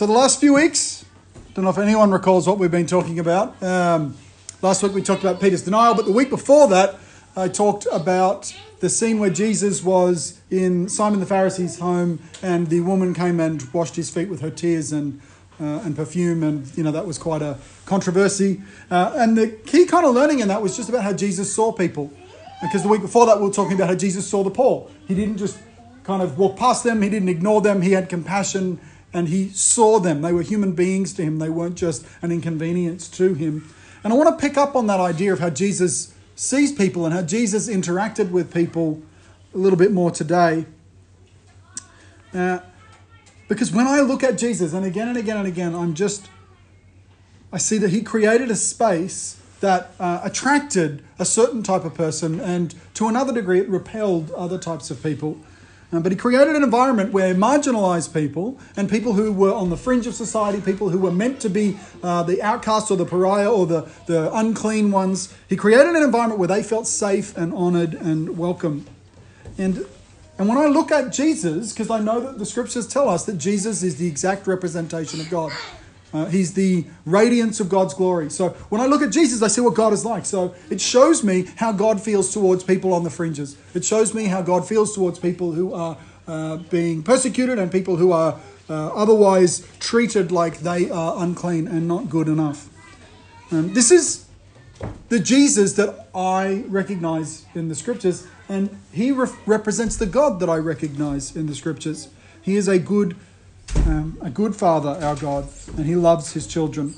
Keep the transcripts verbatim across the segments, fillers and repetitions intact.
So the last few weeks, don't know if anyone recalls what we've been talking about. Um, last week we talked about Peter's denial, but the week before that, I talked about the scene where Jesus was in Simon the Pharisee's home and the woman came and washed his feet with her tears and uh, and perfume. And, you know, that was quite a controversy. Uh, and the key kind of learning in that was just about how Jesus saw people. Because the week before that, we were talking about how Jesus saw the poor. He didn't just kind of walk past them. He didn't ignore them. He had compassion and he saw them. They were human beings to him. They weren't just an inconvenience to him. And I want to pick up on that idea of how Jesus sees people and how Jesus interacted with people a little bit more today. Uh, because when I look at Jesus, and again and again and again, I'm just, I see that he created a space that uh, attracted a certain type of person, and to another degree it repelled other types of people. Um, but he created an environment where marginalized people and people who were on the fringe of society, people who were meant to be uh, the outcasts or the pariah or the, the unclean ones, he created an environment where they felt safe and honored and welcome. And, and when I look at Jesus, because I know that the scriptures tell us that Jesus is the exact representation of God. Uh, he's the radiance of God's glory. So when I look at Jesus, I see what God is like. So it shows me how God feels towards people on the fringes. It shows me how God feels towards people who are uh, being persecuted and people who are uh, otherwise treated like they are unclean and not good enough. Um, this is the Jesus that I recognize in the scriptures, and he re- represents the God that I recognize in the scriptures. He is a good Um, a good father, our God, and he loves his children.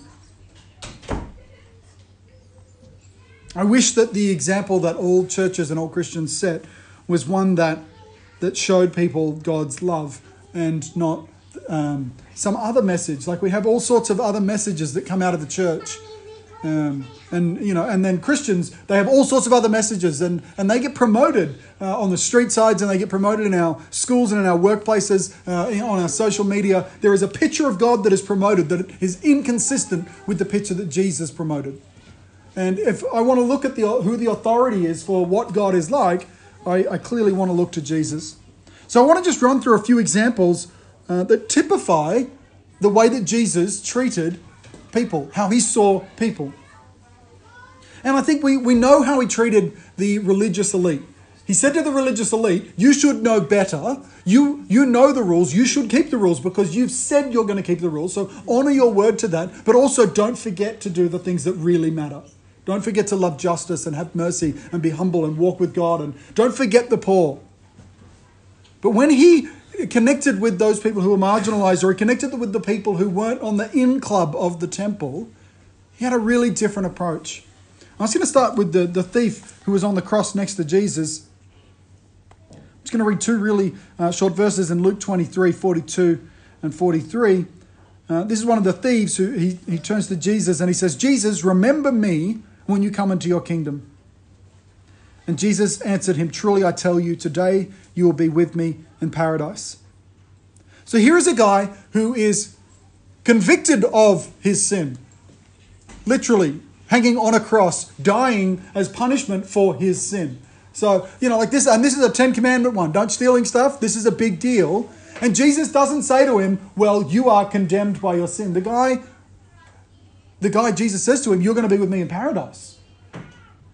I wish that the example that all churches and all Christians set was one that that showed people God's love and not um, some other message. Like we have all sorts of other messages that come out of the church. Um, and, you know, and then Christians, they have all sorts of other messages and, and they get promoted uh, on the street sides and they get promoted in our schools and in our workplaces, uh, on our social media. There is a picture of God that is promoted that is inconsistent with the picture that Jesus promoted. And if I want to look at the who the authority is for what God is like, I, I clearly want to look to Jesus. So I want to just run through a few examples uh, that typify the way that Jesus treated people, how he saw people. And I think we, we know how he treated the religious elite. He said to the religious elite, you should know better. You, you know the rules. You should keep the rules because you've said you're going to keep the rules. So honor your word to that. But also don't forget to do the things that really matter. Don't forget to love justice and have mercy and be humble and walk with God. And don't forget the poor. But when he connected with those people who were marginalized, or he connected with the people who weren't on the in club of the temple, he had a really different approach. I was going to start with the, the thief who was on the cross next to Jesus. I'm just going to read two really uh, short verses in Luke twenty-three, forty-two and forty-three. Uh, this is one of the thieves who he, he turns to Jesus and he says, Jesus, remember me when you come into your kingdom. And Jesus answered him, truly, I tell you, today you will be with me in paradise. So here is a guy who is convicted of his sin, literally hanging on a cross, dying as punishment for his sin. So, you know, like this, and this is a Ten Commandment one, don't stealing stuff. This is a big deal. And Jesus doesn't say to him, well, you are condemned by your sin. The guy, the guy Jesus says to him, you're going to be with me in paradise.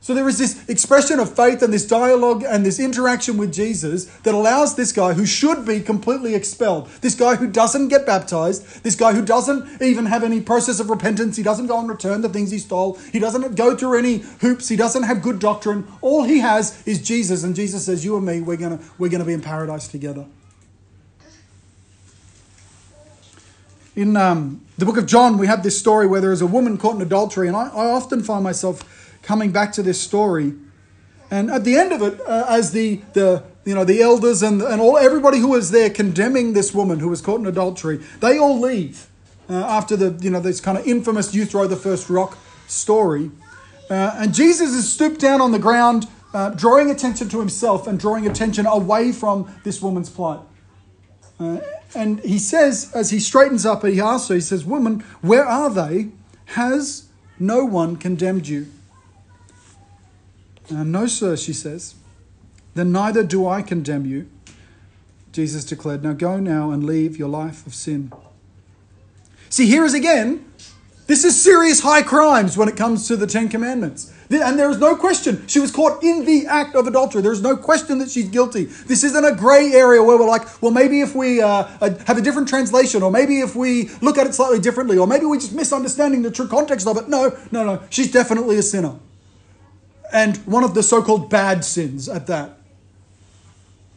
So there is this expression of faith and this dialogue and this interaction with Jesus that allows this guy who should be completely expelled, this guy who doesn't get baptized, this guy who doesn't even have any process of repentance, he doesn't go and return the things he stole, he doesn't go through any hoops, he doesn't have good doctrine. All he has is Jesus, and Jesus says, you and me, we're gonna we're gonna be in paradise together. In um, the book of John, we have this story where there is a woman caught in adultery, and I, I often find myself coming back to this story. And at the end of it, uh, as the, the you know the elders and and all everybody who was there condemning this woman who was caught in adultery, they all leave uh, after the you know this kind of infamous "you throw the first rock" story. Uh, and Jesus is stooped down on the ground, uh, drawing attention to himself and drawing attention away from this woman's plight. Uh, and he says, as he straightens up, he asks her, he says, "Woman, where are they? Has no one condemned you?" Uh, no, sir, she says. Then neither do I condemn you. Jesus declared, now go now and leave your life of sin. See, here is again, this is serious high crimes when it comes to the Ten Commandments. And there is no question. She was caught in the act of adultery. There is no question that she's guilty. This isn't a gray area where we're like, well, maybe if we uh, have a different translation, or maybe if we look at it slightly differently, or maybe we're just misunderstanding the true context of it. No, no, no. She's definitely a sinner. And one of the so-called bad sins at that.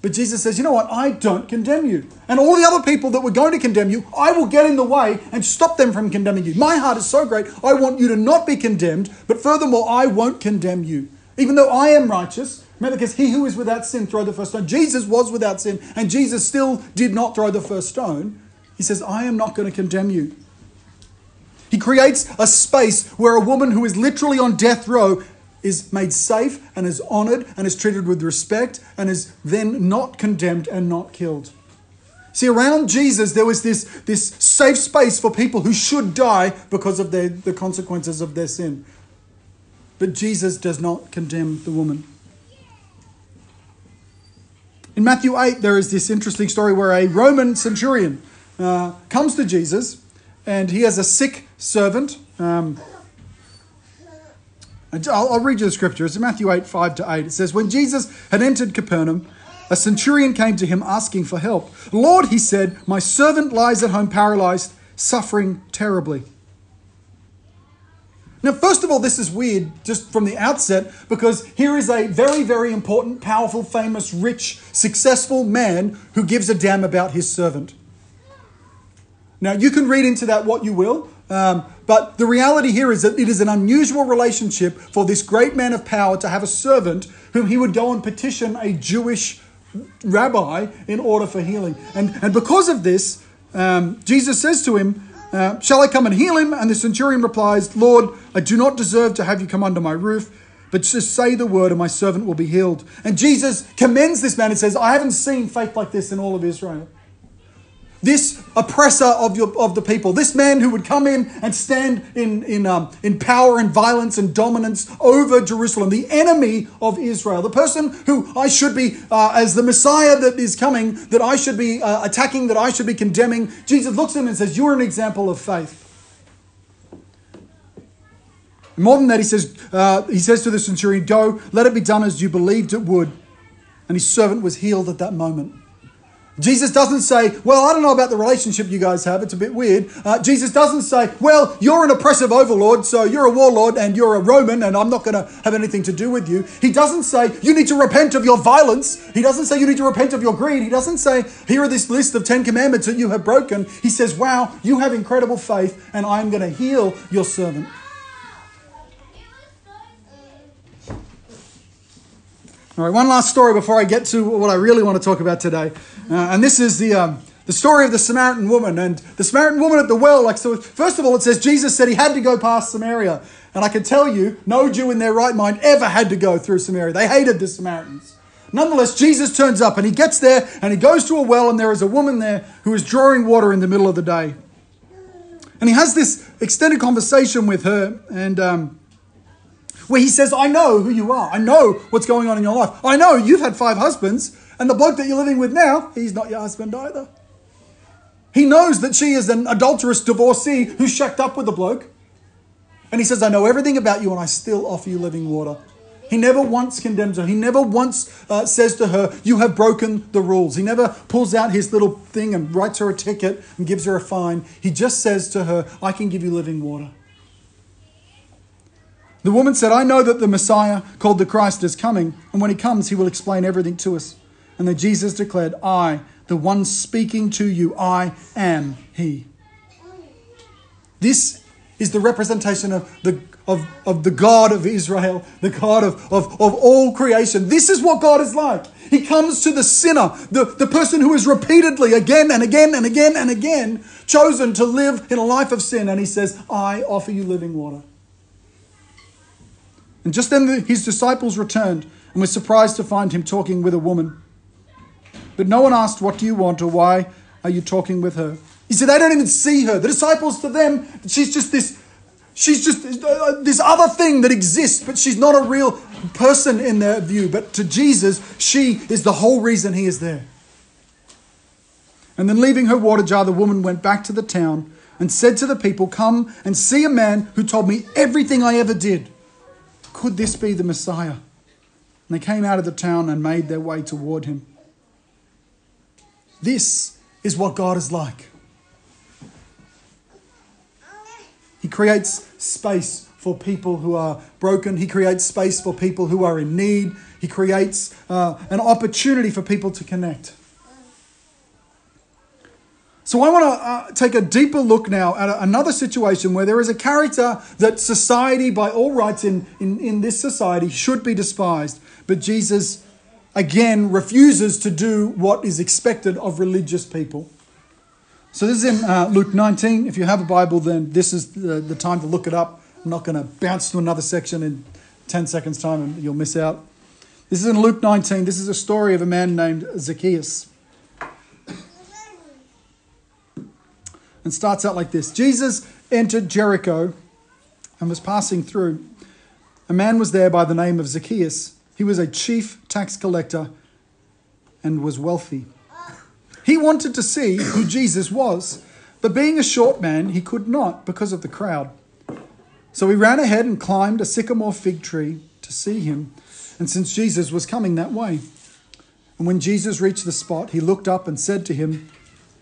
But Jesus says, you know what? I don't condemn you. And all the other people that were going to condemn you, I will get in the way and stop them from condemning you. My heart is so great, I want you to not be condemned, but furthermore, I won't condemn you. Even though I am righteous, remember, because he who is without sin throw the first stone. Jesus was without sin, and Jesus still did not throw the first stone. He says, I am not going to condemn you. He creates a space where a woman who is literally on death row is made safe and is honored and is treated with respect and is then not condemned and not killed. See, around Jesus, there was this, this safe space for people who should die because of their, the consequences of their sin. But Jesus does not condemn the woman. In Matthew eight, there is this interesting story where a Roman centurion uh, comes to Jesus, and he has a sick servant. Um I'll read you the scripture. It's in Matthew eight, five to eight. It says, when Jesus had entered Capernaum, a centurion came to him asking for help. Lord, he said, my servant lies at home paralyzed, suffering terribly. Now, first of all, this is weird just from the outset, because here is a very, very important, powerful, famous, rich, successful man who gives a damn about his servant. Now, you can read into that what you will. Um, but the reality here is that it is an unusual relationship for this great man of power to have a servant whom he would go and petition a Jewish rabbi in order for healing. And, and because of this, um, Jesus says to him, uh, shall I come and heal him? And the centurion replies, Lord, I do not deserve to have you come under my roof, but just say the word and my servant will be healed. And Jesus commends this man and says, I haven't seen faith like this in all of Israel. This oppressor of your of the people, this man who would come in and stand in in um, in power and violence and dominance over Jerusalem, the enemy of Israel, the person who I should be uh, as the Messiah that is coming, that I should be uh, attacking, that I should be condemning. Jesus looks at him and says, "You're an example of faith." More than that, he says uh, he says to the centurion, "Go, let it be done as you believed it would," and his servant was healed at that moment. Jesus doesn't say, well, I don't know about the relationship you guys have. It's a bit weird. Uh, Jesus doesn't say, well, you're an oppressive overlord, so you're a warlord and you're a Roman and I'm not going to have anything to do with you. He doesn't say, you need to repent of your violence. He doesn't say, you need to repent of your greed. He doesn't say, here are this list of Ten Commandments that you have broken. He says, wow, you have incredible faith and I'm going to heal your servant. All right, one last story before I get to what I really want to talk about today. Uh, and this is the um, the story of the Samaritan woman. And the Samaritan woman at the well, like, so first of all, it says Jesus said he had to go past Samaria. And I can tell you, no Jew in their right mind ever had to go through Samaria. They hated the Samaritans. Nonetheless, Jesus turns up and he gets there and he goes to a well and there is a woman there who is drawing water in the middle of the day. And he has this extended conversation with her and... Um, where he says, I know who you are. I know what's going on in your life. I know you've had five husbands, and the bloke that you're living with now, he's not your husband either. He knows that she is an adulterous divorcee who shacked up with the bloke. And he says, I know everything about you, and I still offer you living water. He never once condemns her. He never once uh, says to her, you have broken the rules. He never pulls out his little thing and writes her a ticket and gives her a fine. He just says to her, I can give you living water. The woman said, I know that the Messiah, called the Christ, is coming, and when he comes, he will explain everything to us. And then Jesus declared, I, the one speaking to you, I am he. This is the representation of the of, of the God of Israel, the God of, of, of all creation. This is what God is like. He comes to the sinner, the, the person who is repeatedly again and again and again and again chosen to live in a life of sin. And he says, I offer you living water. And just then the, his disciples returned and were surprised to find him talking with a woman. But no one asked, what do you want, or why are you talking with her? You see, they don't even see her. The disciples, to them, she's just this she's just uh, this other thing that exists, but she's not a real person in their view. But to Jesus, she is the whole reason he is there. And then leaving her water jar, the woman went back to the town and said to the people, come and see a man who told me everything I ever did. Could this be the Messiah? And they came out of the town and made their way toward him. This is what God is like. He creates space for people who are broken. He creates space for people who are in need. He creates uh, an opportunity for people to connect. So I want to uh, take a deeper look now at a, another situation where there is a character that society, by all rights in, in, in this society, should be despised. But Jesus, again, refuses to do what is expected of religious people. So this is in uh, Luke nineteen. If you have a Bible, then this is the, the time to look it up. I'm not going to bounce to another section in ten seconds' time and you'll miss out. This is in Luke nineteen. This is a story of a man named Zacchaeus. And starts out like this. Jesus entered Jericho and was passing through. A man was there by the name of Zacchaeus. He was a chief tax collector and was wealthy. He wanted to see who Jesus was, but being a short man, he could not because of the crowd. So he ran ahead and climbed a sycamore fig tree to see him, and since Jesus was coming that way. And when Jesus reached the spot, he looked up and said to him,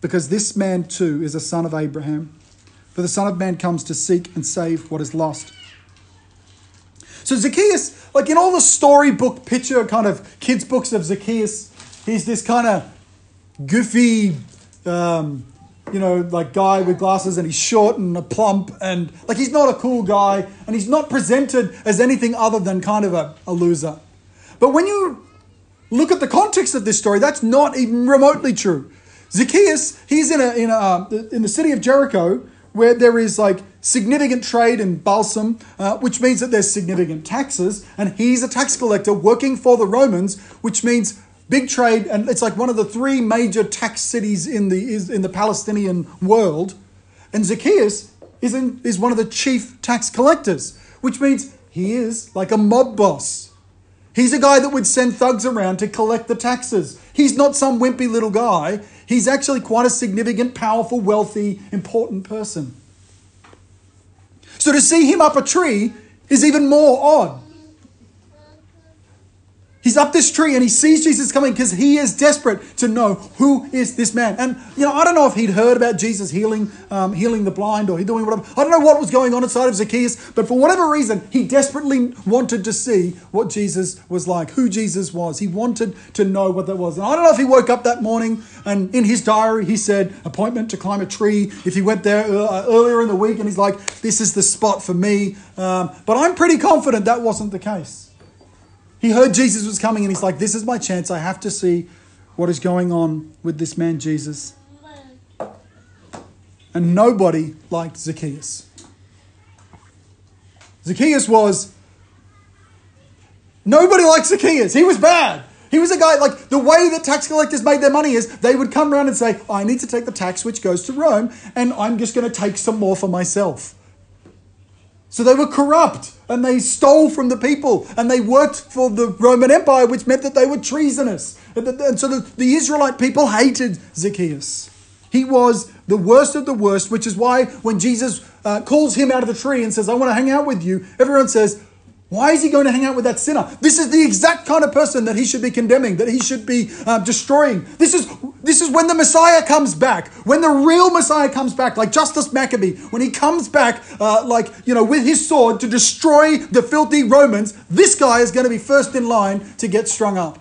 because this man too is a son of Abraham. For the Son of Man comes to seek and save what is lost. So Zacchaeus, like in all the storybook picture kind of kids' books of Zacchaeus, he's this kind of goofy, um, you know, like guy with glasses, and he's short and a plump, and like he's not a cool guy, and he's not presented as anything other than kind of a, a loser. But when you look at the context of this story, that's not even remotely true. Zacchaeus, he's in a in a in the city of Jericho, where there is like significant trade in balsam, uh, which means that there's significant taxes, and he's a tax collector working for the Romans, which means big trade, and it's like one of the three major tax cities in the is in the Palestinian world, and Zacchaeus is in, is one of the chief tax collectors, which means he is like a mob boss. He's a guy that would send thugs around to collect the taxes. He's not some wimpy little guy. He's actually quite a significant, powerful, wealthy, important person. So to see him up a tree is even more odd. He's up this tree and he sees Jesus coming because he is desperate to know who is this man. And, you know, I don't know if he'd heard about Jesus healing um, healing the blind or he doing whatever. I don't know what was going on inside of Zacchaeus, but for whatever reason, he desperately wanted to see what Jesus was like, who Jesus was. He wanted to know what that was. And I don't know if he woke up that morning and in his diary he said, appointment to climb a tree. If he went there uh, earlier in the week and he's like, this is the spot for me. Um, but I'm pretty confident that wasn't the case. He heard Jesus was coming and he's like, this is my chance. I have to see what is going on with this man, Jesus. And nobody liked Zacchaeus. Zacchaeus was... Nobody liked Zacchaeus. He was bad. He was a guy, like, the way that tax collectors made their money is they would come around and say, I need to take the tax which goes to Rome and I'm just going to take some more for myself. So they were corrupt and they stole from the people and they worked for the Roman Empire, which meant that they were treasonous. And so the, the Israelite people hated Zacchaeus. He was the worst of the worst, which is why when Jesus uh, calls him out of the tree and says, I want to hang out with you, everyone says, why is he going to hang out with that sinner? This is the exact kind of person that he should be condemning, that he should be uh, destroying. This is... This is when the Messiah comes back, when the real Messiah comes back, like Justus Maccabee, when he comes back, uh, like, you know, with his sword to destroy the filthy Romans, this guy is going to be first in line to get strung up.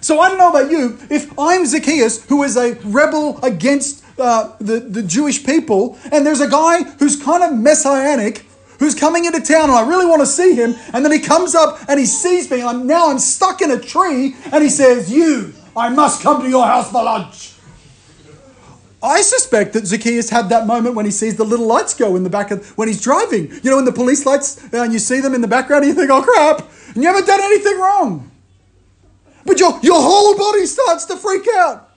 So I don't know about you, if I'm Zacchaeus, who is a rebel against uh, the, the Jewish people, and there's a guy who's kind of messianic, who's coming into town and I really want to see him. And then he comes up and he sees me. And I'm, now I'm stuck in a tree and he says, you, I must come to your house for lunch. I suspect that Zacchaeus had that moment when he sees the little lights go in the back of, when he's driving. You know, when the police lights, uh, and you see them in the background and you think, oh crap, and you haven't done anything wrong. But your, your whole body starts to freak out.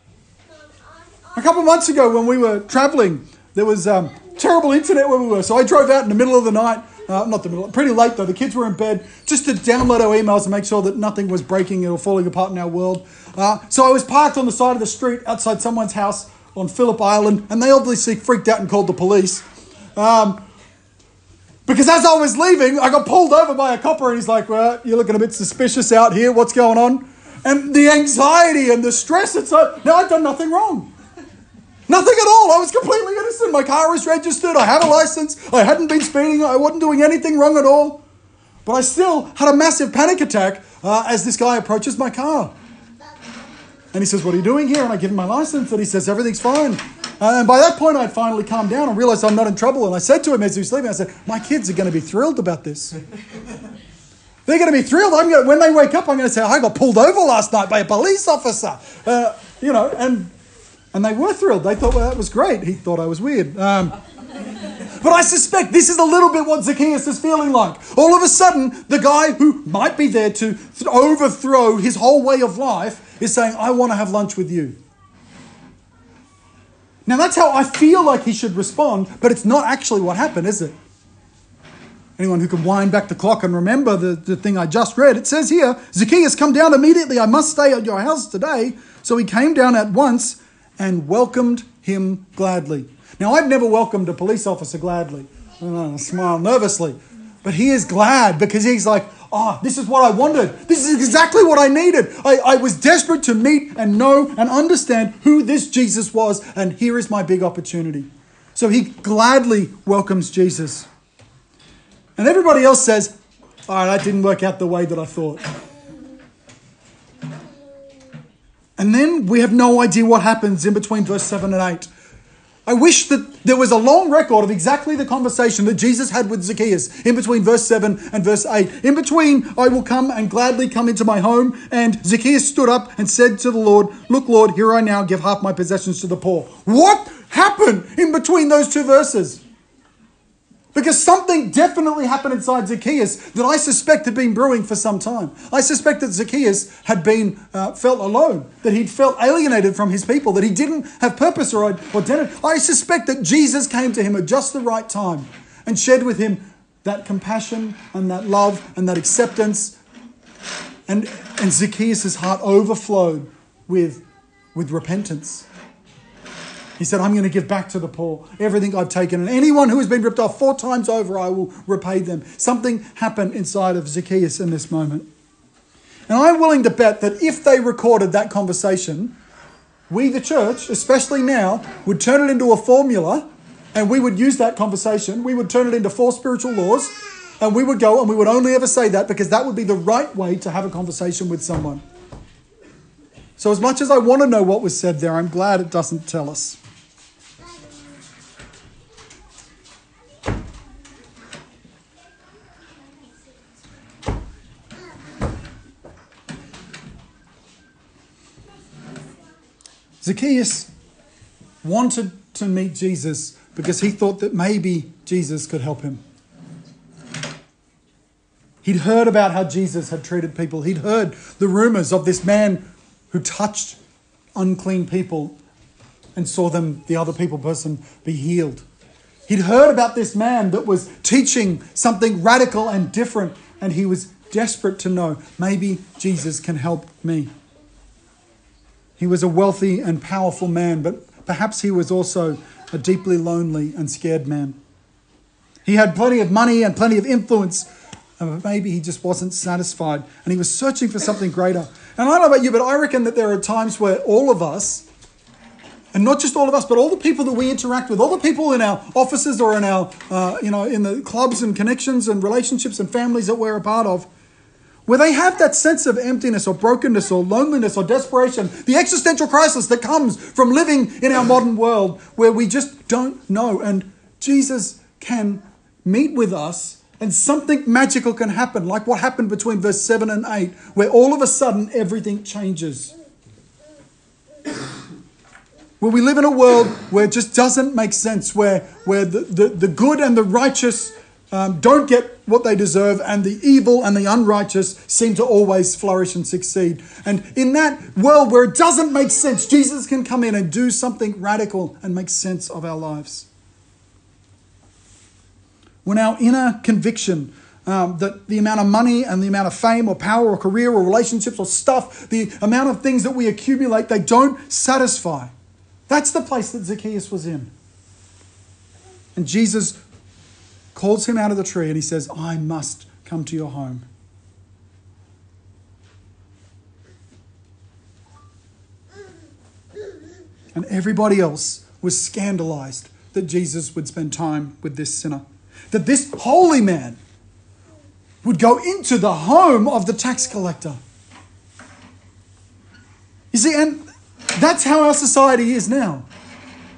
A couple of months ago when we were traveling, there was um, terrible internet where we were. So I drove out in the middle of the night, uh, not the middle, pretty late though. The kids were in bed just to download our emails and make sure that nothing was breaking or falling apart in our world. Uh, so I was parked on the side of the street outside someone's house on Phillip Island, and they obviously freaked out and called the police. Um, because as I was leaving, I got pulled over by a copper and he's like, well, you're looking a bit suspicious out here. What's going on? And the anxiety and the stress, it's like, no, I've done nothing wrong. Nothing at all. I was completely innocent. My car is registered. I had a license. I hadn't been speeding. I wasn't doing anything wrong at all. But I still had a massive panic attack uh, as this guy approaches my car. And he says, what are you doing here? And I give him my license and he says, everything's fine. Uh, and by that point, I'd finally calmed down and realized I'm not in trouble. And I said to him as he was leaving, I said, my kids are going to be thrilled about this. They're going to be thrilled. I'm going to, when they wake up, I'm going to say, I got pulled over last night by a police officer. Uh, you know, and and they were thrilled. They thought, well, that was great. He thought I was weird. Um, but I suspect this is a little bit what Zacchaeus is feeling like. All of a sudden, the guy who might be there to th- overthrow his whole way of life is saying, I want to have lunch with you. Now that's how I feel like he should respond, but it's not actually what happened, is it? Anyone who can wind back the clock and remember the, the thing I just read, it says here, Zacchaeus, come down immediately. I must stay at your house today. So he came down at once and welcomed him gladly. Now I've never welcomed a police officer gladly. I smile nervously, but he is glad because he's like, ah, oh, this is what I wanted. This is exactly what I needed. I, I was desperate to meet and know and understand who this Jesus was. And here is my big opportunity. So he gladly welcomes Jesus. And everybody else says, all right, that didn't work out the way that I thought. And then we have no idea what happens in between verse seven and eight. I wish that there was a long record of exactly the conversation that Jesus had with Zacchaeus in between verse seven and verse eight. In between, I will come and gladly come into my home. And Zacchaeus stood up and said to the Lord, look, Lord, here I now give half my possessions to the poor. What happened in between those two verses? Because something definitely happened inside Zacchaeus that I suspect had been brewing for some time. I suspect that Zacchaeus had been uh, felt alone, that he'd felt alienated from his people, that he didn't have purpose or identity. I suspect that Jesus came to him at just the right time and shared with him that compassion and that love and that acceptance. And, and Zacchaeus' heart overflowed with, with repentance. He said, I'm going to give back to the poor everything I've taken. And anyone who has been ripped off four times over, I will repay them. Something happened inside of Zacchaeus in this moment. And I'm willing to bet that if they recorded that conversation, we, the church, especially now, would turn it into a formula and we would use that conversation. We would turn it into four spiritual laws and we would go and we would only ever say that because that would be the right way to have a conversation with someone. So as much as I want to know what was said there, I'm glad it doesn't tell us. Zacchaeus wanted to meet Jesus because he thought that maybe Jesus could help him. He'd heard about how Jesus had treated people. He'd heard the rumors of this man who touched unclean people and saw them, the other people person, be healed. He'd heard about this man that was teaching something radical and different, and he was desperate to know, maybe Jesus can help me. He was a wealthy and powerful man, but perhaps he was also a deeply lonely and scared man. He had plenty of money and plenty of influence, but maybe he just wasn't satisfied and he was searching for something greater. And I don't know about you, but I reckon that there are times where all of us, and not just all of us, but all the people that we interact with, all the people in our offices or in our, uh, you know, in the clubs and connections and relationships and families that we're a part of, where they have that sense of emptiness or brokenness or loneliness or desperation, the existential crisis that comes from living in our modern world where we just don't know. And Jesus can meet with us and something magical can happen, like what happened between verse seven and eight, where all of a sudden everything changes. Where we live in a world where it just doesn't make sense, where, where the, the, the good and the righteous um, don't get what they deserve, and the evil and the unrighteous seem to always flourish and succeed. And in that world where it doesn't make sense, Jesus can come in and do something radical and make sense of our lives. When our inner conviction Um, that the amount of money and the amount of fame or power or career or relationships or stuff, the amount of things that we accumulate, they don't satisfy. That's the place that Zacchaeus was in. And Jesus calls him out of the tree and he says, I must come to your home. And everybody else was scandalized that Jesus would spend time with this sinner, that this holy man would go into the home of the tax collector. You see, and that's how our society is now.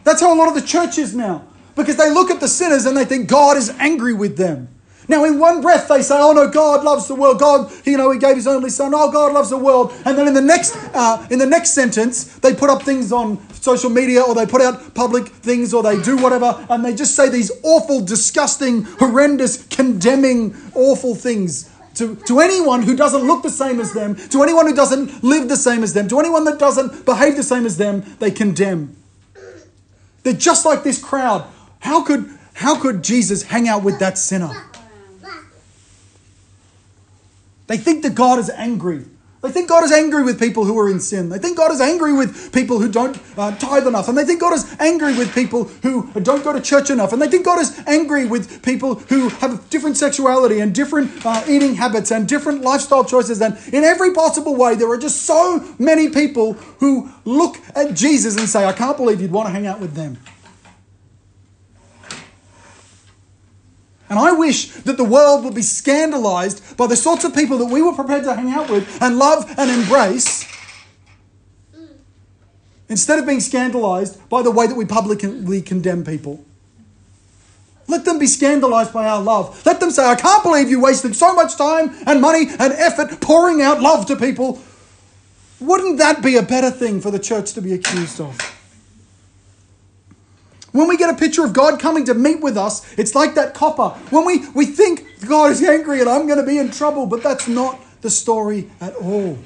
That's how a lot of the church is now. Because they look at the sinners and they think God is angry with them. Now, in one breath, they say, oh no, God loves the world. God, you know, he gave his only son. Oh, God loves the world. And then in the next uh, in the next sentence, they put up things on social media, or they put out public things, or they do whatever. And they just say these awful, disgusting, horrendous, condemning, awful things to, to anyone who doesn't look the same as them, to anyone who doesn't live the same as them, to anyone that doesn't behave the same as them, they condemn. They're just like this crowd. How could, how could Jesus hang out with that sinner? They think that God is angry. They think God is angry with people who are in sin. They think God is angry with people who don't uh, tithe enough. And they think God is angry with people who don't go to church enough. And they think God is angry with people who have different sexuality and different uh, eating habits and different lifestyle choices. And in every possible way, there are just so many people who look at Jesus and say, I can't believe you'd want to hang out with them. And I wish that the world would be scandalized by the sorts of people that we were prepared to hang out with and love and embrace, instead of being scandalized by the way that we publicly condemn people. Let them be scandalized by our love. Let them say, I can't believe you wasted so much time and money and effort pouring out love to people. Wouldn't that be a better thing for the church to be accused of? When we get a picture of God coming to meet with us, it's like that copper. When we, we think God is angry and I'm going to be in trouble, but that's not the story at all.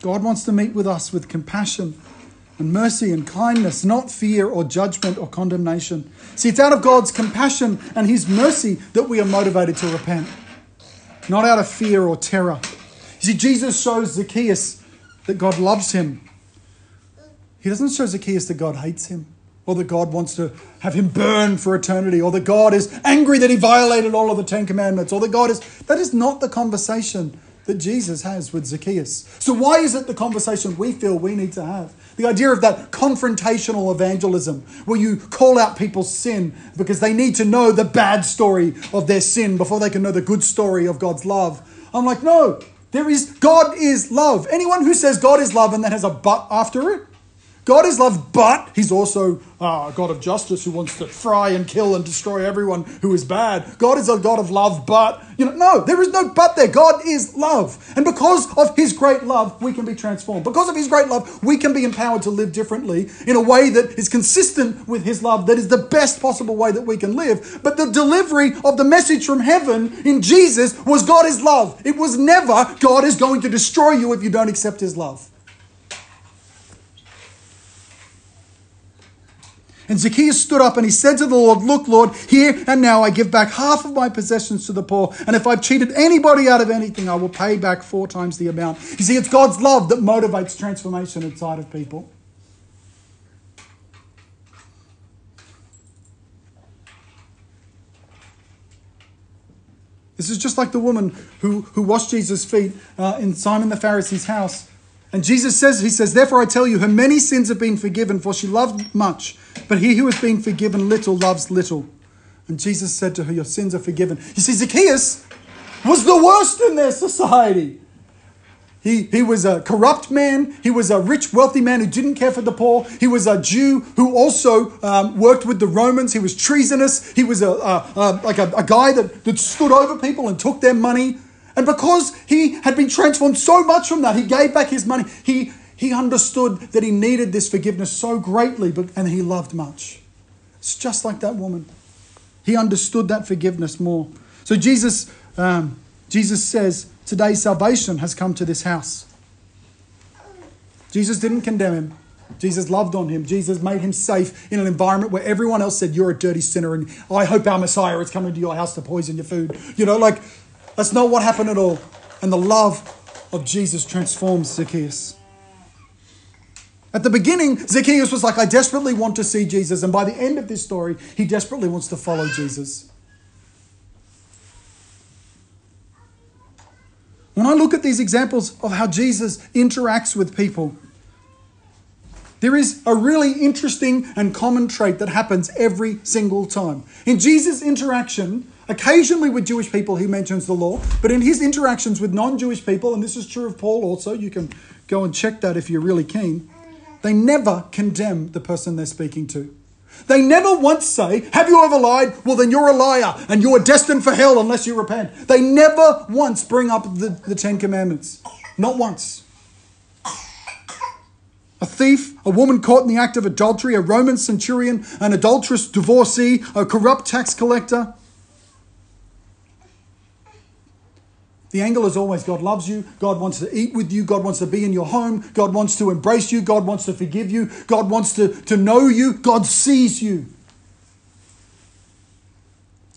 God wants to meet with us with compassion and mercy and kindness, not fear or judgment or condemnation. See, it's out of God's compassion and his mercy that we are motivated to repent, not out of fear or terror. You see, Jesus shows Zacchaeus that God loves him. He doesn't show Zacchaeus that God hates him, or that God wants to have him burn for eternity, or that God is angry that he violated all of the Ten Commandments, or that God is... That is not the conversation that Jesus has with Zacchaeus. So why is it the conversation we feel we need to have? The idea of that confrontational evangelism, where you call out people's sin because they need to know the bad story of their sin before they can know the good story of God's love. I'm like, no. There is, God is love. Anyone who says God is love and then has a but after it, God is love, but he's also uh, a God of justice who wants to fry and kill and destroy everyone who is bad. God is a God of love, but, you know, no, there is no but there. God is love. And because of his great love, we can be transformed. Because of his great love, we can be empowered to live differently in a way that is consistent with his love, that is the best possible way that we can live. But the delivery of the message from heaven in Jesus was God is love. It was never God is going to destroy you if you don't accept his love. And Zacchaeus stood up and he said to the Lord, look, Lord, here and now I give back half of my possessions to the poor. And if I've cheated anybody out of anything, I will pay back four times the amount. You see, it's God's love that motivates transformation inside of people. This is just like the woman who, who washed Jesus' feet uh, in Simon the Pharisee's house. And Jesus says, he says, therefore I tell you, her many sins have been forgiven, for she loved much. But he who has been forgiven little loves little. And Jesus said to her, your sins are forgiven. You see, Zacchaeus was the worst in their society. He, he was a corrupt man. He was a rich, wealthy man who didn't care for the poor. He was a Jew who also um, worked with the Romans. He was treasonous. He was a, a, a like a, a guy that, that stood over people and took their money. And because he had been transformed so much from that, he gave back his money. He, he understood that he needed this forgiveness so greatly, but, and he loved much. It's just like that woman. He understood that forgiveness more. So Jesus, um, Jesus says, today salvation has come to this house. Jesus didn't condemn him. Jesus loved on him. Jesus made him safe in an environment where everyone else said, you're a dirty sinner and I hope our Messiah is coming to your house to poison your food. You know, like, that's not what happened at all. And the love of Jesus transforms Zacchaeus. At the beginning, Zacchaeus was like, I desperately want to see Jesus. And by the end of this story, he desperately wants to follow Jesus. When I look at these examples of how Jesus interacts with people, there is a really interesting and common trait that happens every single time. In Jesus' interaction, occasionally with Jewish people, he mentions the law, but in his interactions with non-Jewish people, and this is true of Paul also, you can go and check that if you're really keen, they never condemn the person they're speaking to. They never once say, have you ever lied? Well, then you're a liar and you're destined for hell unless you repent. They never once bring up the, the Ten Commandments. Not once. A thief, a woman caught in the act of adultery, a Roman centurion, an adulterous divorcee, a corrupt tax collector. The angle is always God loves you. God wants to eat with you. God wants to be in your home. God wants to embrace you. God wants to forgive you. God wants to, to know you. God sees you.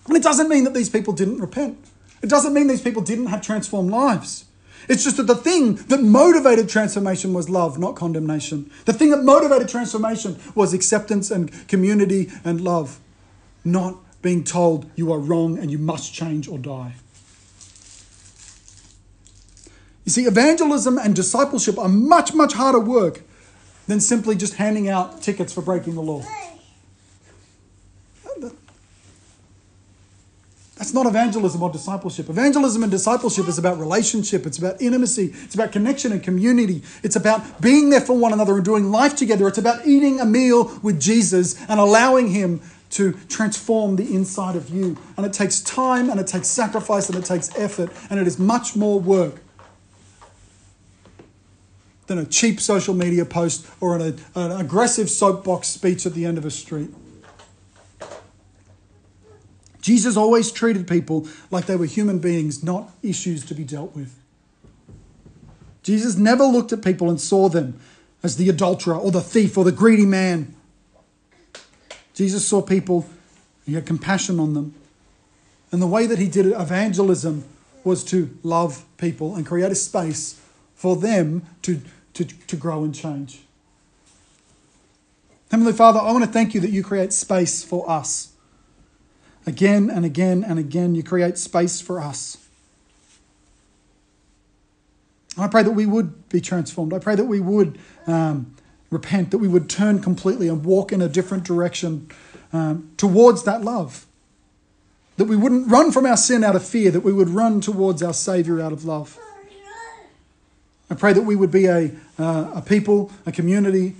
And it doesn't mean that these people didn't repent. It doesn't mean these people didn't have transformed lives. It's just that the thing that motivated transformation was love, not condemnation. The thing that motivated transformation was acceptance and community and love, not being told you are wrong and you must change or die. You see, evangelism and discipleship are much, much harder work than simply just handing out tickets for breaking the law. That's not evangelism or discipleship. Evangelism and discipleship is about relationship. It's about intimacy. It's about connection and community. It's about being there for one another and doing life together. It's about eating a meal with Jesus and allowing him to transform the inside of you. And it takes time and it takes sacrifice and it takes effort. And it is much more work than a cheap social media post or an, an aggressive soapbox speech at the end of a street. Jesus always treated people like they were human beings, not issues to be dealt with. Jesus never looked at people and saw them as the adulterer or the thief or the greedy man. Jesus saw people, he had compassion on them. And the way that he did evangelism was to love people and create a space for them to, to, to grow and change. Heavenly Father, I want to thank you that you create space for us. Again and again and again, you create space for us. I pray that we would be transformed. I pray that we would um, repent, that we would turn completely and walk in a different direction um, towards that love. That we wouldn't run from our sin out of fear, that we would run towards our Savior out of love. I pray that we would be a, uh, a people, a community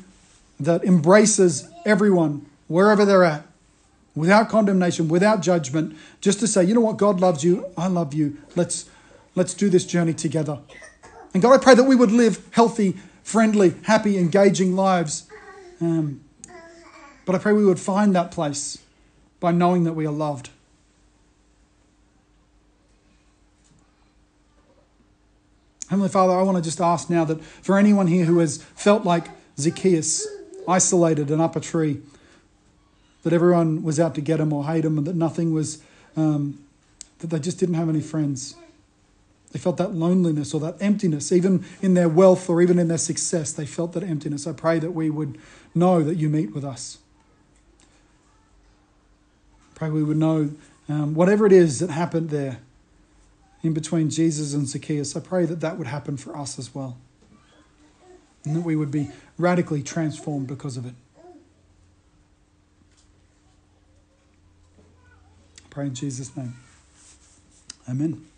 that embraces everyone, wherever they're at, without condemnation, without judgment, just to say, you know what, God loves you, I love you, let's, let's do this journey together. And God, I pray that we would live healthy, friendly, happy, engaging lives. Um, but I pray we would find that place by knowing that we are loved. Heavenly Father, I want to just ask now that for anyone here who has felt like Zacchaeus, isolated and up a tree, that everyone was out to get him or hate him and that nothing was, um, that they just didn't have any friends. They felt that loneliness or that emptiness, even in their wealth or even in their success, they felt that emptiness. I pray that we would know that you meet with us. Pray we would know um, whatever it is that happened there in between Jesus and Zacchaeus, I pray that that would happen for us as well. And that we would be radically transformed because of it. Pray in Jesus' name. Amen.